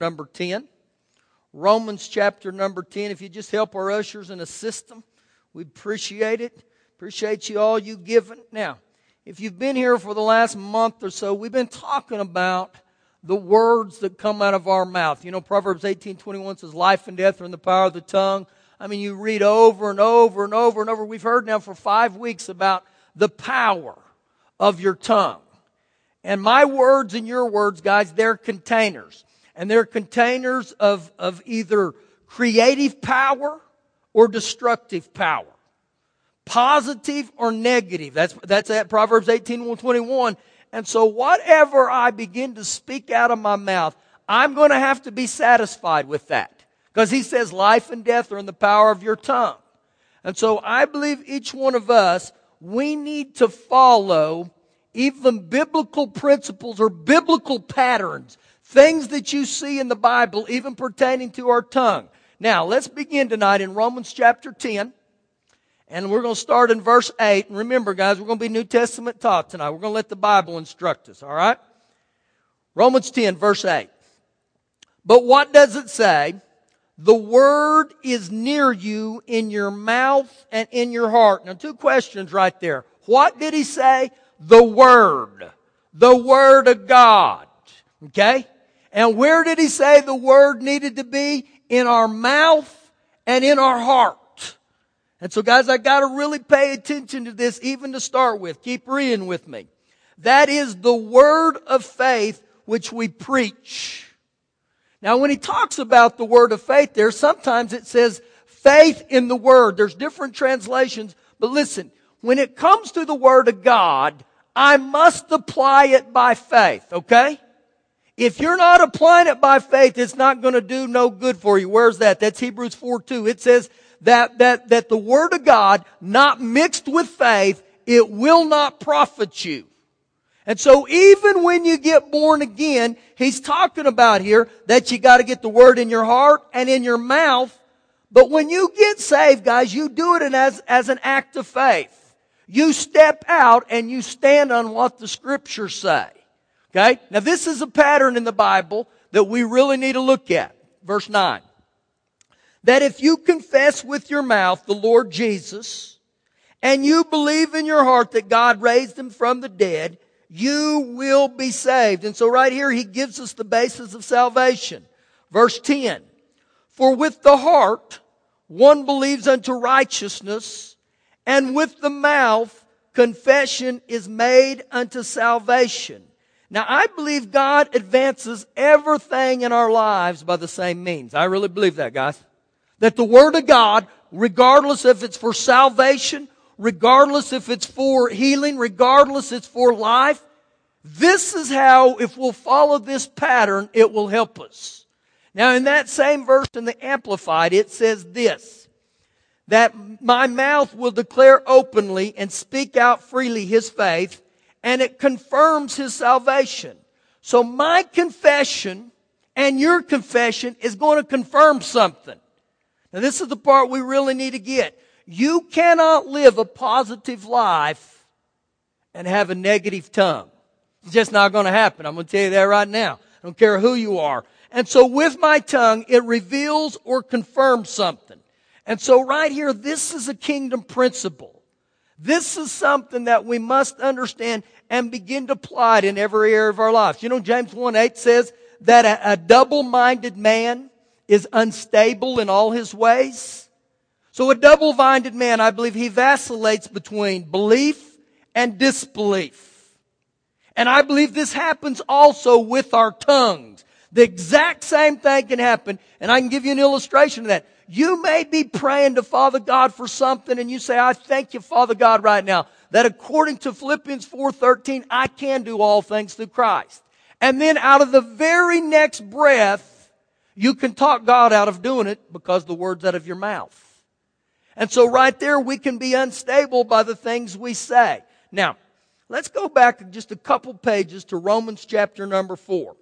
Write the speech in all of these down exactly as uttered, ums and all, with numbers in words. number ten. Romans chapter number ten. If you just help our ushers and assist them, we appreciate it. Appreciate you all you given. Now, if you've been here for the last month or so, we've been talking about the words that come out of our mouth. You know, Proverbs eighteen twenty-one says, life and death are in the power of the tongue. I mean, you read over and over and over and over. We've heard now for five weeks about the power of your tongue. And my words and your words, guys, they're containers. And they're containers of, of either creative power or destructive power. Positive or negative. That's, that's at Proverbs eighteen twenty-one. And so whatever I begin to speak out of my mouth, I'm going to have to be satisfied with that. Because he says life and death are in the power of your tongue. And so I believe each one of us, we need to follow even biblical principles or biblical patterns. Things that you see in the Bible even pertaining to our tongue. Now, let's begin tonight in Romans chapter ten. And we're going to start in verse eight. And remember, guys, we're going to be New Testament taught tonight. We're going to let the Bible instruct us, all right? Romans ten, verse eight. But what does it say? The word is near you in your mouth and in your heart. Now, two questions right there. What did he say? The word. The word of God. Okay? And where did he say the word needed to be? In our mouth and in our heart. And so, guys, I got to really pay attention to this even to start with. Keep reading with me. That is the word of faith which we preach. Now, when he talks about the word of faith there, sometimes it says faith in the word. There's different translations. But listen, when it comes to the word of God, I must apply it by faith, okay? If you're not applying it by faith, it's not going to do no good for you. Where's that? That's Hebrews four two. It says, That, that, that the word of God, not mixed with faith, it will not profit you. And so even when you get born again, he's talking about here that you got to get the word in your heart and in your mouth. But when you get saved, guys, you do it in as, as an act of faith. You step out and you stand on what the scriptures say. Okay? Now this is a pattern in the Bible that we really need to look at. Verse nine. That if you confess with your mouth the Lord Jesus, and you believe in your heart that God raised him from the dead, you will be saved. And so right here he gives us the basis of salvation. Verse ten, for with the heart one believes unto righteousness, and with the mouth confession is made unto salvation. Now, I believe God advances everything in our lives by the same means. I really believe that, guys. That the Word of God, regardless if it's for salvation, regardless if it's for healing, regardless if it's for life, this is how, if we'll follow this pattern, it will help us. Now, in that same verse in the Amplified, it says this, that my mouth will declare openly and speak out freely his faith, and it confirms his salvation. So my confession and your confession is going to confirm something. Now, this is the part we really need to get. You cannot live a positive life and have a negative tongue. It's just not going to happen. I'm going to tell you that right now. I don't care who you are. And so with my tongue, it reveals or confirms something. And so right here, this is a kingdom principle. This is something that we must understand and begin to apply it in every area of our lives. You know, James one eight says that a, a double-minded man is unstable in all his ways. So a double-minded man, I believe he vacillates between belief and disbelief. And I believe this happens also with our tongues. The exact same thing can happen. And I can give you an illustration of that. You may be praying to Father God for something and you say, I thank you, Father God, right now, that according to Philippians four thirteen, I can do all things through Christ. And then out of the very next breath, you can talk God out of doing it because the word's out of your mouth. And so right there, we can be unstable by the things we say. Now, let's go back just a couple pages to Romans chapter number four.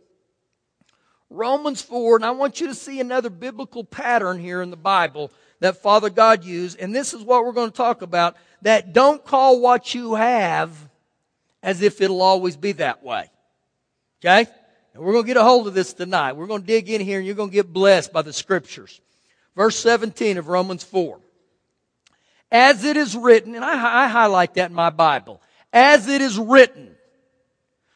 Romans four, and I want you to see another biblical pattern here in the Bible that Father God used. And this is what we're going to talk about, that don't call what you have as if it'll always be that way. Okay? And we're going to get a hold of this tonight. We're going to dig in here and you're going to get blessed by the Scriptures. Verse seventeen of Romans four. As it is written, and I, I highlight that in my Bible. As it is written.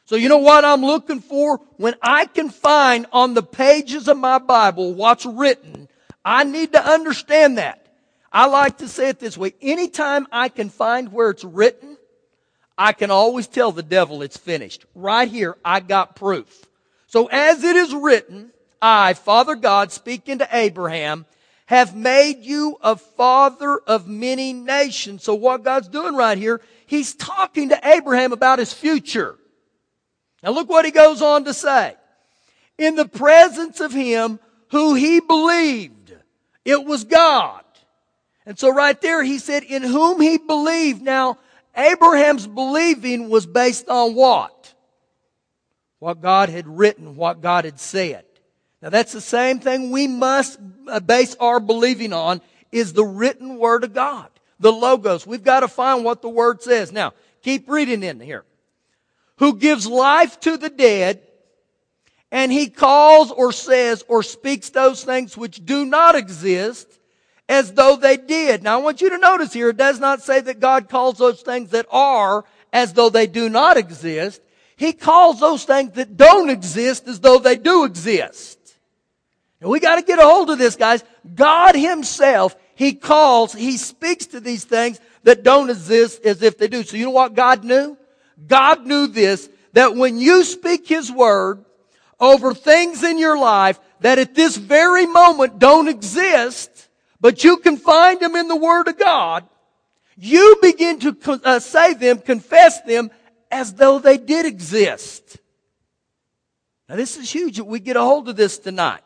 So you know what I'm looking for? When I can find on the pages of my Bible what's written, I need to understand that. I like to say it this way. Anytime I can find where it's written, I can always tell the devil it's finished. Right here, I got proof. So as it is written, I, Father God, speaking to Abraham, have made you a father of many nations. So what God's doing right here, He's talking to Abraham about his future. Now look what He goes on to say. In the presence of him who he believed, it was God. And so right there He said, in whom he believed. Now, Abraham's believing was based on what? What God had written, what God had said. Now that's the same thing we must base our believing on, is the written Word of God. The Logos. We've got to find what the Word says. Now, keep reading in here. Who gives life to the dead, and He calls or says or speaks those things which do not exist, as though they did. Now I want you to notice here, it does not say that God calls those things that are as though they do not exist. He calls those things that don't exist as though they do exist. And we got to get a hold of this, guys. God Himself, He calls, He speaks to these things that don't exist as if they do. So you know what God knew? God knew this, that when you speak His Word over things in your life that at this very moment don't exist, but you can find them in the Word of God, you begin to uh, say them, confess them, as though they did exist. Now this is huge that we get a hold of this tonight.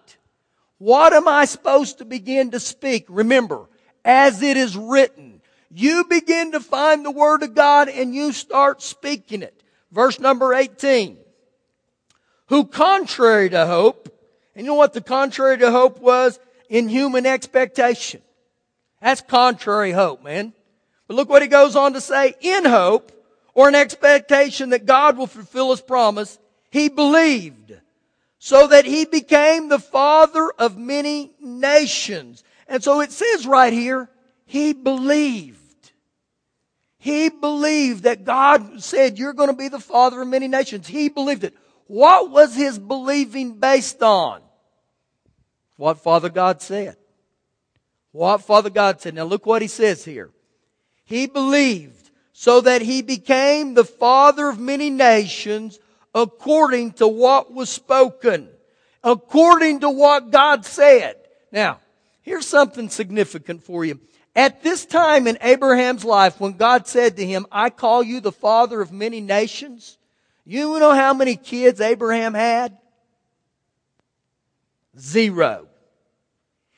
What am I supposed to begin to speak? Remember, as it is written. You begin to find the Word of God and you start speaking it. Verse number eighteen. Who contrary to hope, and you know what the contrary to hope was? In human expectation. That's contrary hope, man. But look what He goes on to say. In hope, or an expectation that God will fulfill His promise, he believed, so that he became the father of many nations. And so it says right here, he believed. He believed that God said, you're going to be the father of many nations. He believed it. What was his believing based on? What Father God said. What Father God said. Now look what he says here. He believed, so that he became the father of many nations, according to what was spoken. According to what God said. Now, here's something significant for you. At this time in Abraham's life, when God said to him, I call you the father of many nations. You know how many kids Abraham had? Zero.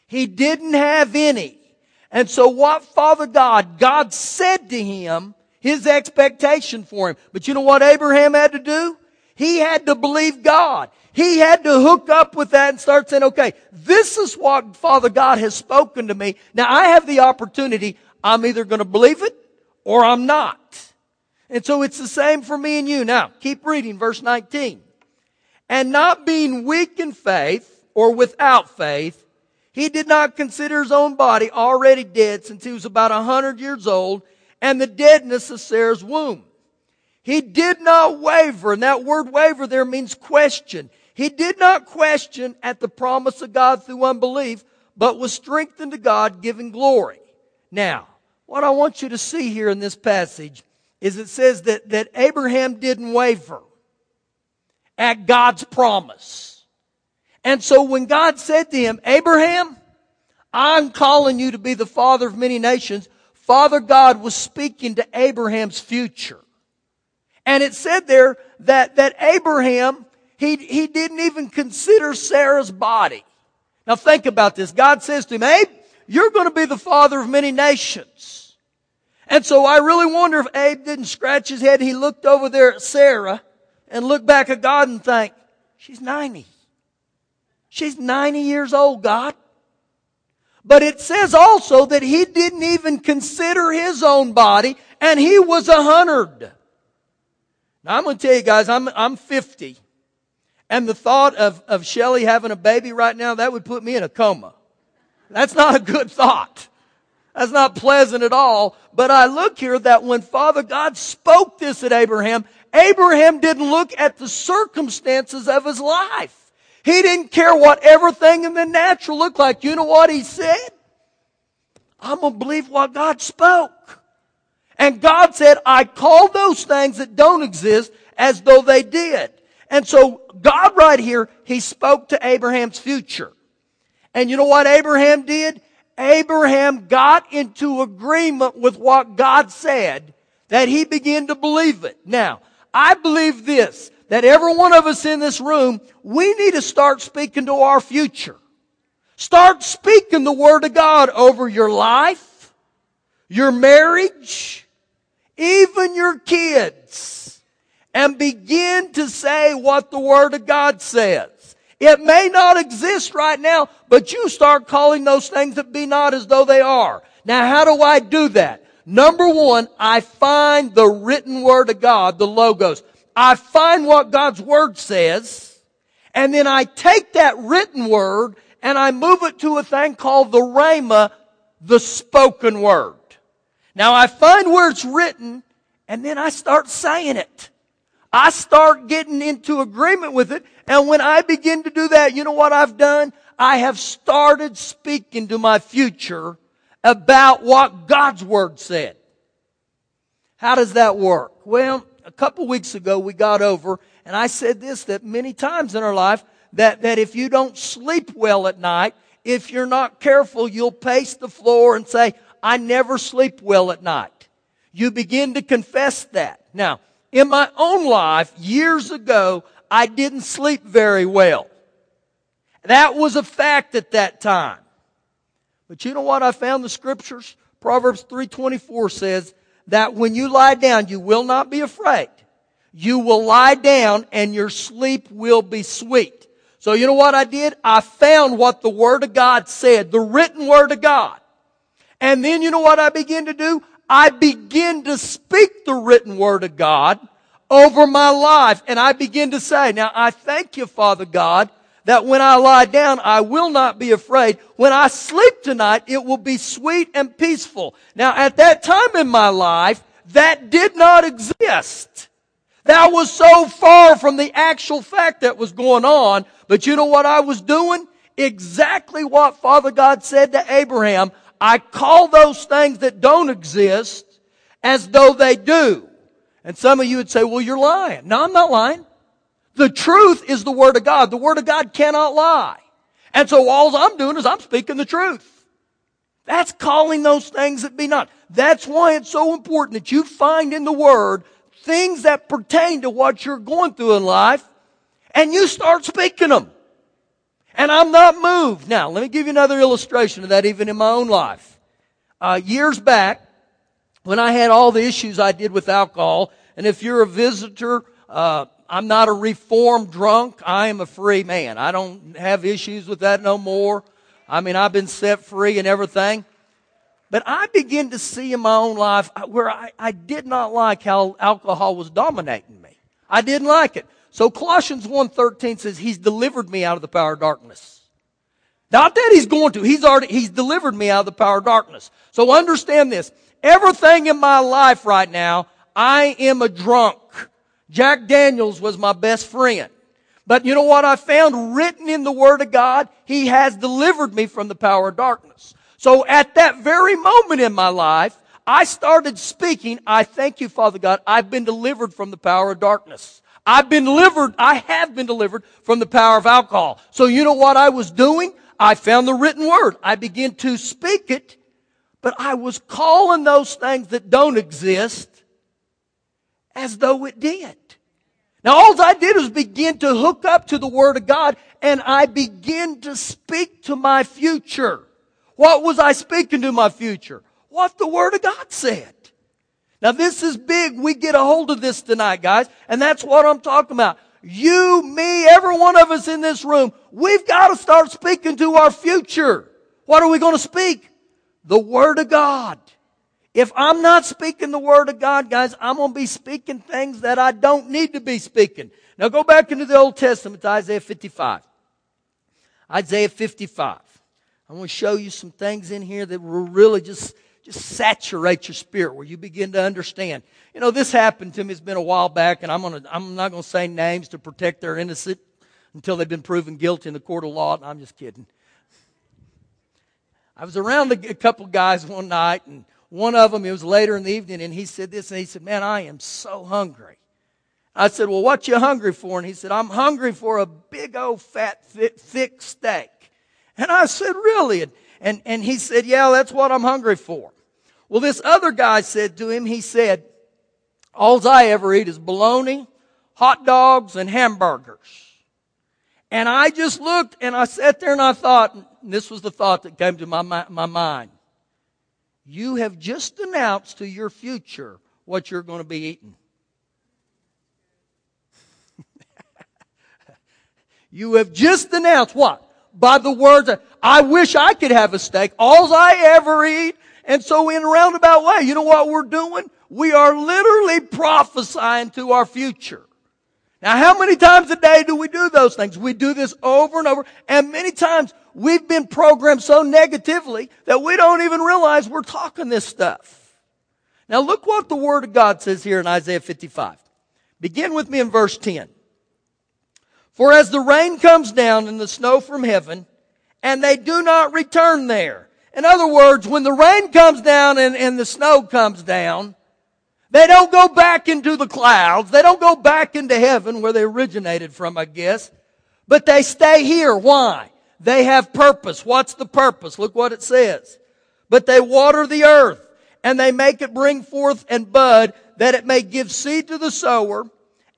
He didn't have any. And so what Father God, God said to him, his expectation for him. But you know what Abraham had to do? He had to believe God. He had to hook up with that and start saying, okay, this is what Father God has spoken to me. Now I have the opportunity. I'm either going to believe it or I'm not. And so it's the same for me and you. Now, keep reading verse nineteen. And not being weak in faith or without faith, he did not consider his own body already dead since he was about a hundred years old, and the deadness of Sarah's womb. He did not waver, and that word waver there means question. He did not question at the promise of God through unbelief, but was strengthened to God, giving glory. Now, what I want you to see here in this passage is it says that, that Abraham didn't waver at God's promise. And so when God said to him, Abraham, I'm calling you to be the father of many nations, Father God was speaking to Abraham's future. And it said there that, that Abraham, he, he didn't even consider Sarah's body. Now think about this. God says to him, Abe, you're going to be the father of many nations. And so I really wonder if Abe didn't scratch his head. He looked over there at Sarah and looked back at God and think, she's ninety. She's ninety years old, God. But it says also that he didn't even consider his own body, and he was a hundred. Now I'm going to tell you guys, I'm, I'm fifty. And the thought of, of Shelly having a baby right now, that would put me in a coma. That's not a good thought. That's not pleasant at all. But I look here that when Father God spoke this at Abraham, Abraham didn't look at the circumstances of his life. He didn't care what everything in the natural looked like. You know what he said? I'm going to believe what God spoke. And God said, I call those things that don't exist as though they did. And so God right here, He spoke to Abraham's future. And you know what Abraham did? Abraham got into agreement with what God said, that he began to believe it. Now, I believe this, that every one of us in this room, we need to start speaking to our future. Start speaking the Word of God over your life, your marriage, even your kids. And begin to say what the Word of God says. It may not exist right now, but you start calling those things that be not as though they are. Now, how do I do that? Number one, I find the written Word of God, the Logos. I find what God's Word says, and then I take that written Word and I move it to a thing called the Rhema, the spoken Word. Now, I find where it's written, and then I start saying it. I start getting into agreement with it. And when I begin to do that, you know what I've done? I have started speaking to my future about what God's Word said. How does that work? Well, a couple weeks ago we got over, and I said this, that many times in our life, that, that if you don't sleep well at night, if you're not careful, you'll pace the floor and say, I never sleep well at night. You begin to confess that. Now, in my own life, years ago, I didn't sleep very well. That was a fact at that time. But you know what I found in the Scriptures? Proverbs three twenty-four says that when you lie down, you will not be afraid. You will lie down and your sleep will be sweet. So you know what I did? I found what the Word of God said, the written Word of God. And then you know what I began to do? I begin to speak the written Word of God over my life. And I begin to say, now I thank you, Father God, that when I lie down, I will not be afraid. When I sleep tonight, it will be sweet and peaceful. Now at that time in my life, that did not exist. That was so far from the actual fact that was going on. But you know what I was doing? Exactly what Father God said to Abraham. I call those things that don't exist as though they do. And some of you would say, well, you're lying. No, I'm not lying. The truth is the Word of God. The Word of God cannot lie. And so all I'm doing is I'm speaking the truth. That's calling those things that be not. That's why it's so important that you find in the Word things that pertain to what you're going through in life, and you start speaking them. And I'm not moved. Now, let me give you another illustration of that even in my own life. Uh, years back, when I had all the issues I did with alcohol, and if you're a visitor, uh, I'm not a reformed drunk. I am a free man. I don't have issues with that no more. I mean, I've been set free and everything. But I begin to see in my own life where I, I did not like how alcohol was dominating me. I didn't like it. So Colossians one thirteen says, He's delivered me out of the power of darkness. Not that He's going to. He's already, He's delivered me out of the power of darkness. So understand this. Everything in my life right now, I am a drunk. Jack Daniels was my best friend. But you know what I found written in the Word of God? He has delivered me from the power of darkness. So at that very moment in my life, I started speaking, I thank you, Father God, I've been delivered from the power of darkness. I've been delivered, I have been delivered from the power of alcohol. So you know what I was doing? I found the written Word. I began to speak it, but I was calling those things that don't exist as though it did. Now all I did was begin to hook up to the Word of God, and I began to speak to my future. What was I speaking to my future? What the Word of God said. Now, this is big. We get a hold of this tonight, guys. And that's what I'm talking about. You, me, every one of us in this room, we've got to start speaking to our future. What are we going to speak? The Word of God. If I'm not speaking the Word of God, guys, I'm going to be speaking things that I don't need to be speaking. Now go back into the Old Testament to Isaiah fifty-five. Isaiah fifty-five. I'm going to show you some things in here that will really just, just saturate your spirit, where you begin to understand. You know, this happened to me. It's been a while back, and I'm going to, I'm not going to say names to protect their innocent until they've been proven guilty in the court of law. I'm just kidding. I was around a couple guys one night, and one of them, it was later in the evening, and he said this, and he said, man, I am so hungry. I said, well, what you hungry for? And he said, I'm hungry for a big old fat, thick steak. And I said, really? And, and, and he said, yeah, that's what I'm hungry for. Well, this other guy said to him, he said, all I ever eat is bologna, hot dogs, and hamburgers. And I just looked, and I sat there, and I thought, and this was the thought that came to my, my, my mind. You have just announced to your future what you're going to be eating. You have just announced what? By the words, I wish I could have a steak, all I ever eat. And so in a roundabout way, you know what we're doing? We are literally prophesying to our future. Now, how many times a day do we do those things? We do this over and over. And many times we've been programmed so negatively that we don't even realize we're talking this stuff. Now, look what the Word of God says here in Isaiah fifty-five. Begin with me in verse ten. For as the rain comes down and the snow from heaven, and they do not return there. In other words, when the rain comes down and, and the snow comes down, they don't go back into the clouds. They don't go back into heaven where they originated from, I guess. But they stay here. Why? They have purpose. What's the purpose? Look what it says. But they water the earth, and they make it bring forth and bud, that it may give seed to the sower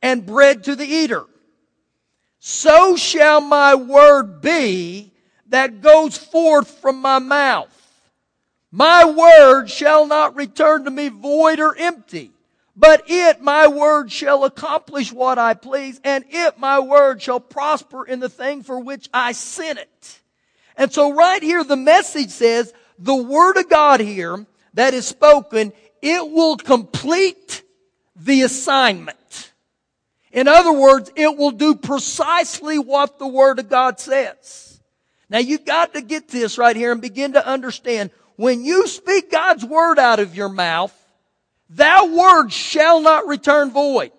and bread to the eater. So shall my word be that goes forth from my mouth. My word shall not return to me void or empty, but it, my word, shall accomplish what I please, and it, my word, shall prosper in the thing for which I sent it. And so right here, the message says, the word of God here that is spoken, it will complete the assignment. In other words, it will do precisely what the word of God says. Now, you've got to get this right here and begin to understand. When you speak God's word out of your mouth, that word shall not return void.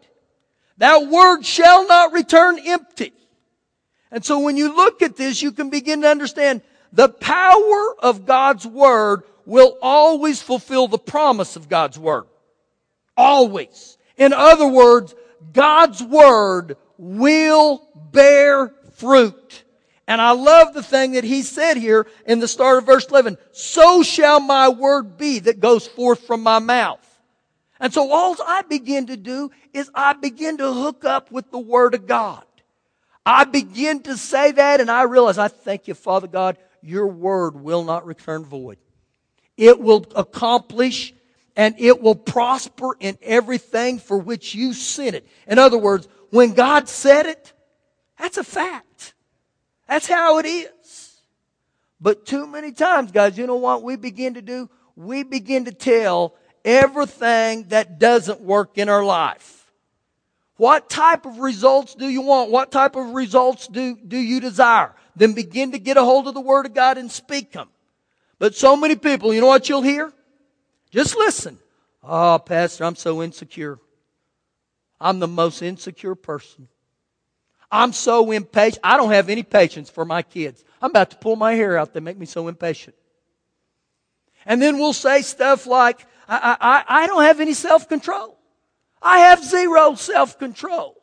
That word shall not return empty. And so when you look at this, you can begin to understand the power of God's word will always fulfill the promise of God's word. Always. In other words, God's word will bear fruit. And I love the thing that he said here in the start of verse eleven. So shall my word be that goes forth from my mouth. And so all I begin to do is I begin to hook up with the word of God. I begin to say that, and I realize, I thank you, Father God, your word will not return void. It will accomplish and it will prosper in everything for which you sent it. In other words, when God said it, that's a fact. That's how it is. But too many times, guys, you know what we begin to do? We begin to tell everything that doesn't work in our life. What type of results do you want? What type of results do, do you desire? Then begin to get a hold of the Word of God and speak them. But so many people, you know what you'll hear? Just listen. Oh, Pastor, I'm so insecure. I'm the most insecure person. I'm so impatient. I don't have any patience for my kids. I'm about to pull my hair out. They make me so impatient. And then we'll say stuff like, I, I, I don't have any self-control. I have zero self-control.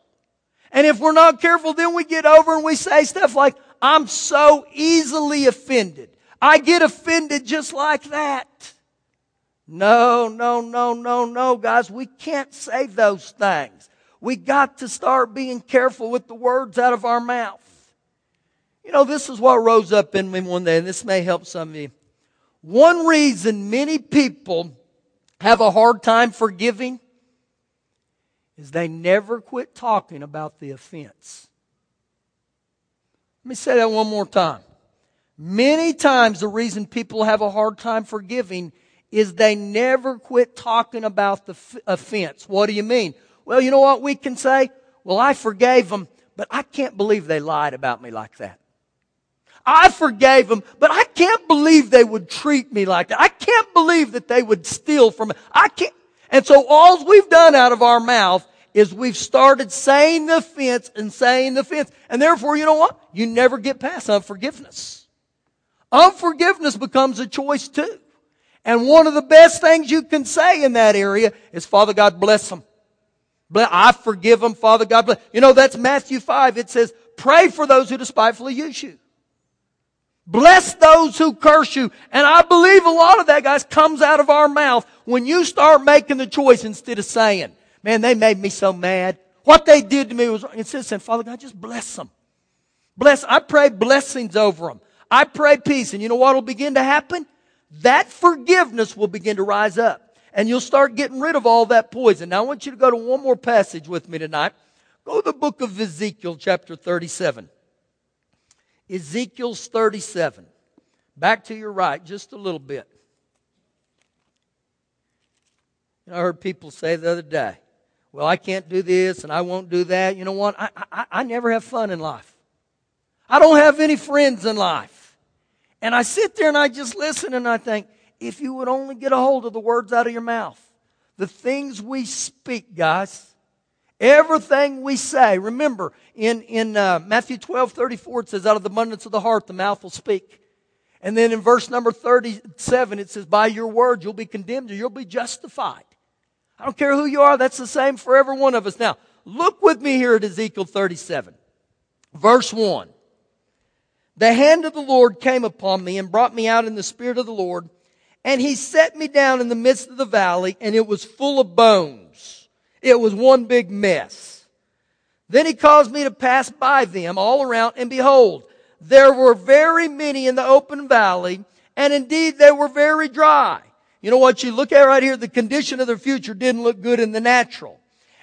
And if we're not careful, then we get over and we say stuff like, I'm so easily offended. I get offended just like that. No, no, no, no, no, guys. We can't say those things. We got to start being careful with the words out of our mouth. You know, this is what rose up in me one day, and this may help some of you. One reason many people have a hard time forgiving is they never quit talking about the offense. Let me say that one more time. Many times the reason people have a hard time forgiving is they never quit talking about the f- offense. What do you mean? Well, you know what we can say? well, I forgave them, but I can't believe they lied about me like that. I forgave them, but I can't believe they would treat me like that. I can't believe that they would steal from me. I can't. And so all we've done out of our mouth is we've started saying the offense and saying the offense. And therefore, you know what? You never get past unforgiveness. Unforgiveness becomes a choice too. And one of the best things you can say in that area is, Father God, bless them. I forgive them, Father God, bless. You know, that's Matthew five. It says, pray for those who despitefully use you. Bless those who curse you. And I believe a lot of that, guys, comes out of our mouth when you start making the choice instead of saying, man, they made me so mad. What they did to me was wrong. Instead of saying, Father God, just bless them. Bless. I pray blessings over them. I pray peace. And you know what will begin to happen? That forgiveness will begin to rise up. And you'll start getting rid of all that poison. Now, I want you to go to one more passage with me tonight. Go to the book of Ezekiel, chapter thirty-seven. Ezekiel thirty-seven. Back to your right just a little bit. I heard people say the other day, well, I can't do this and I won't do that. You know what? I, I, I never have fun in life. I don't have any friends in life. And I sit there and I just listen and I think, if you would only get a hold of the words out of your mouth, the things we speak, guys, everything we say. Remember, in, in uh, Matthew twelve thirty-four, it says, out of the abundance of the heart, the mouth will speak. And then in verse number thirty-seven, it says, by your word, you'll be condemned or you'll be justified. I don't care who you are. That's the same for every one of us. Now, look with me here at Ezekiel thirty-seven. Verse one. The hand of the Lord came upon me and brought me out in the spirit of the Lord. And he set me down in the midst of the valley, and it was full of bones. It was one big mess. Then he caused me to pass by them all around, and behold, there were very many in the open valley, and indeed they were very dry. You know what you look at right here? The condition of their future didn't look good in the natural.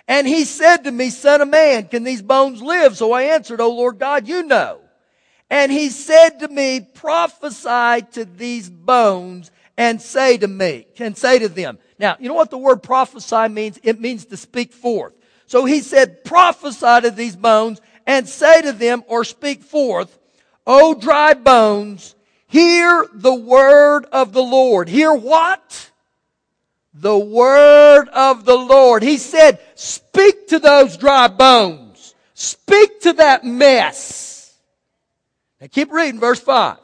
And he said to me, Son of man, can these bones live? So I answered, O Lord God, you know. And he said to me, prophesy to these bones and say to me, and say to them. Now, you know what the word prophesy means? It means to speak forth. So he said, prophesy to these bones and say to them, or speak forth, O dry bones, hear the word of the Lord. Hear what? The word of the Lord. He said, speak to those dry bones. Speak to that mess. Now keep reading verse five.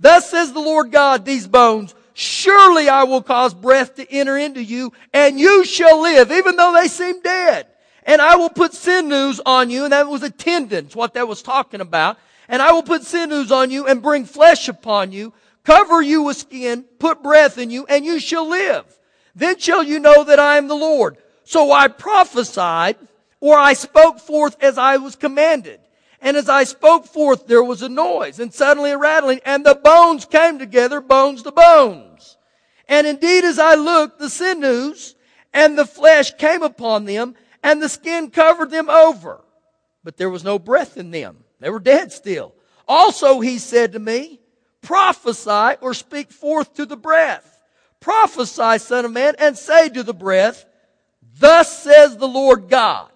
Thus says the Lord God, these bones, surely I will cause breath to enter into you, and you shall live, even though they seem dead. And I will put sinews on you, and that was a tendons, what that was talking about. And I will put sinews on you and bring flesh upon you, cover you with skin, put breath in you, and you shall live. Then shall you know that I am the Lord. So I prophesied, or I spoke forth as I was commanded. And as I spoke forth, there was a noise, and suddenly a rattling, and the bones came together, bones to bones. And indeed, as I looked, the sinews and the flesh came upon them, and the skin covered them over. But there was no breath in them. They were dead still. Also, he said to me, prophesy or speak forth to the breath. Prophesy, son of man, and say to the breath, thus says the Lord God,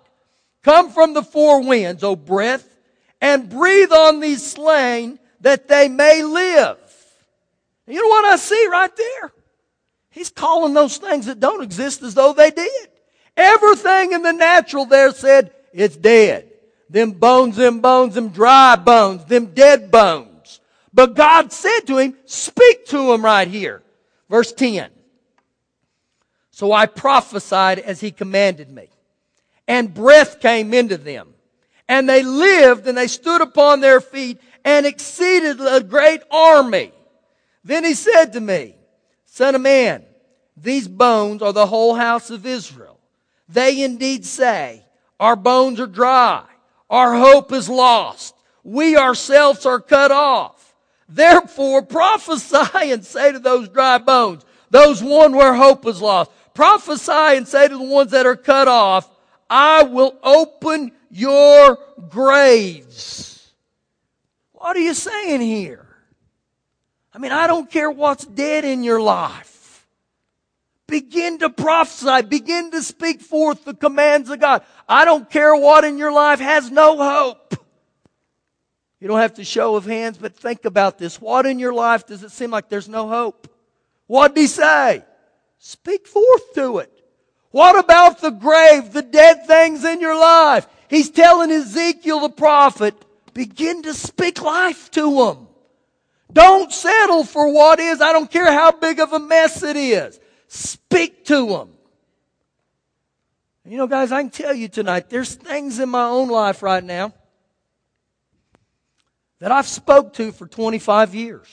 come from the four winds, O breath, and breathe on these slain that they may live. You know what I see right there? He's calling those things that don't exist as though they did. Everything in the natural there said, it's dead. Them bones, them bones, them dry bones, them dead bones. But God said to him, speak to him right here. Verse ten. So I prophesied as he commanded me, and breath came into them, and they lived, and they stood upon their feet, and exceeded a great army. Then he said to me, Son of man, these bones are the whole house of Israel. They indeed say, our bones are dry. Our hope is lost. We ourselves are cut off. Therefore, prophesy and say to those dry bones, those one where hope is lost. Prophesy and say to the ones that are cut off, I will open your graves. What are you saying here? I mean, I don't care what's dead in your life. Begin to prophesy. Begin to speak forth the commands of God. I don't care what in your life has no hope. You don't have to show of hands, but think about this. What in your life does it seem like there's no hope? What did he say? Speak forth to it. What about the grave, the dead things in your life? He's telling Ezekiel the prophet, begin to speak life to them. Don't settle for what is. I don't care how big of a mess it is. Speak to them. You know, guys, I can tell you tonight, there's things in my own life right now that I've spoke to for twenty-five years.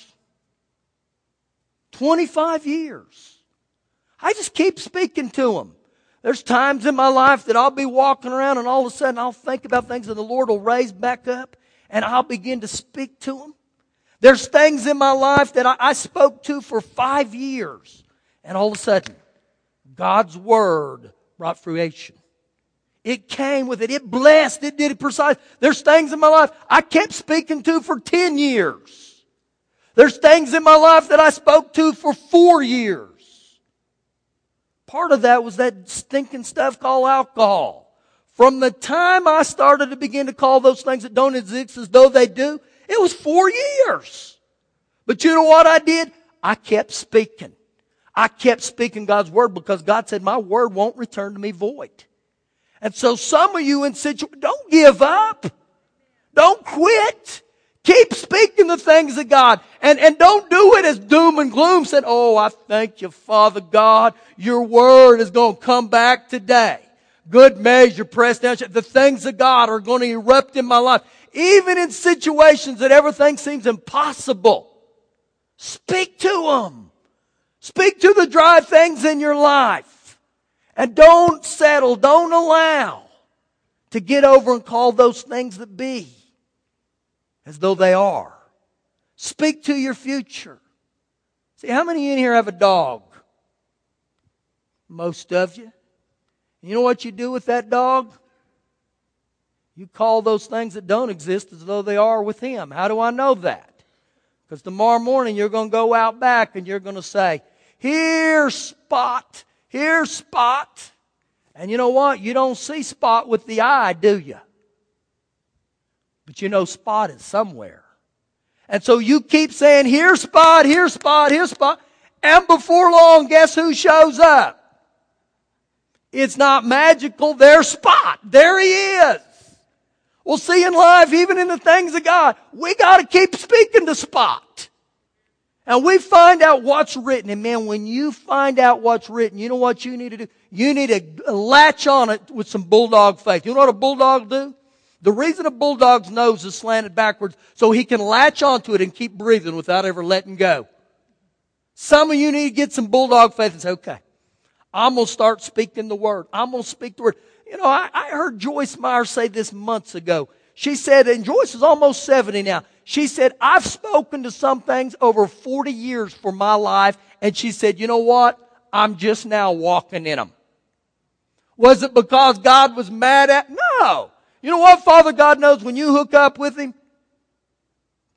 twenty-five years. I just keep speaking to them. There's times in my life that I'll be walking around and all of a sudden I'll think about things that the Lord will raise back up and I'll begin to speak to them. There's things in my life that I, I spoke to for five years. And all of a sudden, God's Word brought fruition. It came with it. It blessed. It did it precise. There's things in my life I kept speaking to for ten years. There's things in my life that I spoke to for four years. Part of that was that stinking stuff called alcohol. From the time I started to begin to call those things that don't exist as though they do, it was four years. But you know what I did? I kept speaking. I kept speaking God's Word because God said, my Word won't return to me void. And so some of you in situations, don't give up. Don't quit. Keep speaking the things of God. And, and don't do it as doom and gloom. Said, oh, I thank you, Father God. Your Word is going to come back today. Good measure, pressed down. The things of God are going to erupt in my life. Even in situations that everything seems impossible, speak to them. Speak to the dry things in your life. And don't settle, don't allow to get over and call those things that be as though they are. Speak to your future. See, how many in here have a dog? Most of you. You know what you do with that dog? You call those things that don't exist as though they are with him. How do I know that? Because tomorrow morning you're going to go out back and you're going to say, here, Spot. Here, Spot. And you know what? You don't see Spot with the eye, do you? But you know Spot is somewhere. And so you keep saying, here, Spot, here, Spot, here, Spot. And before long, guess who shows up? It's not magical. There's Spot. There he is. Well, see, in life, even in the things of God, we got to keep speaking to Spot. And we find out what's written. And man, when you find out what's written, you know what you need to do? You need to latch on it with some bulldog faith. You know what a bulldog will do? The reason a bulldog's nose is slanted backwards so he can latch onto it and keep breathing without ever letting go. Some of you need to get some bulldog faith and say, okay, I'm going to start speaking the Word. I'm going to speak the Word. You know, I, I heard Joyce Meyer say this months ago. She said, and Joyce is almost seventy now. She said, I've spoken to some things over forty years for my life. And she said, you know what? I'm just now walking in them. Was it because God was mad at? No. You know what? Father God knows when you hook up with Him,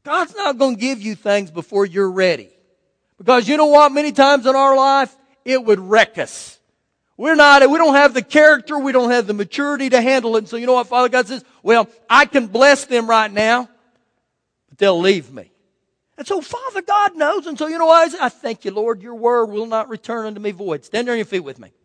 God's not going to give you things before you're ready. Because you know what? Many times in our life, it would wreck us. We're not, we don't have the character, we don't have the maturity to handle it. And so you know what Father God says? Well, I can bless them right now, but they'll leave me. And so Father God knows. And so you know what? I thank you, Lord, your Word will not return unto me void. Stand there on your feet with me.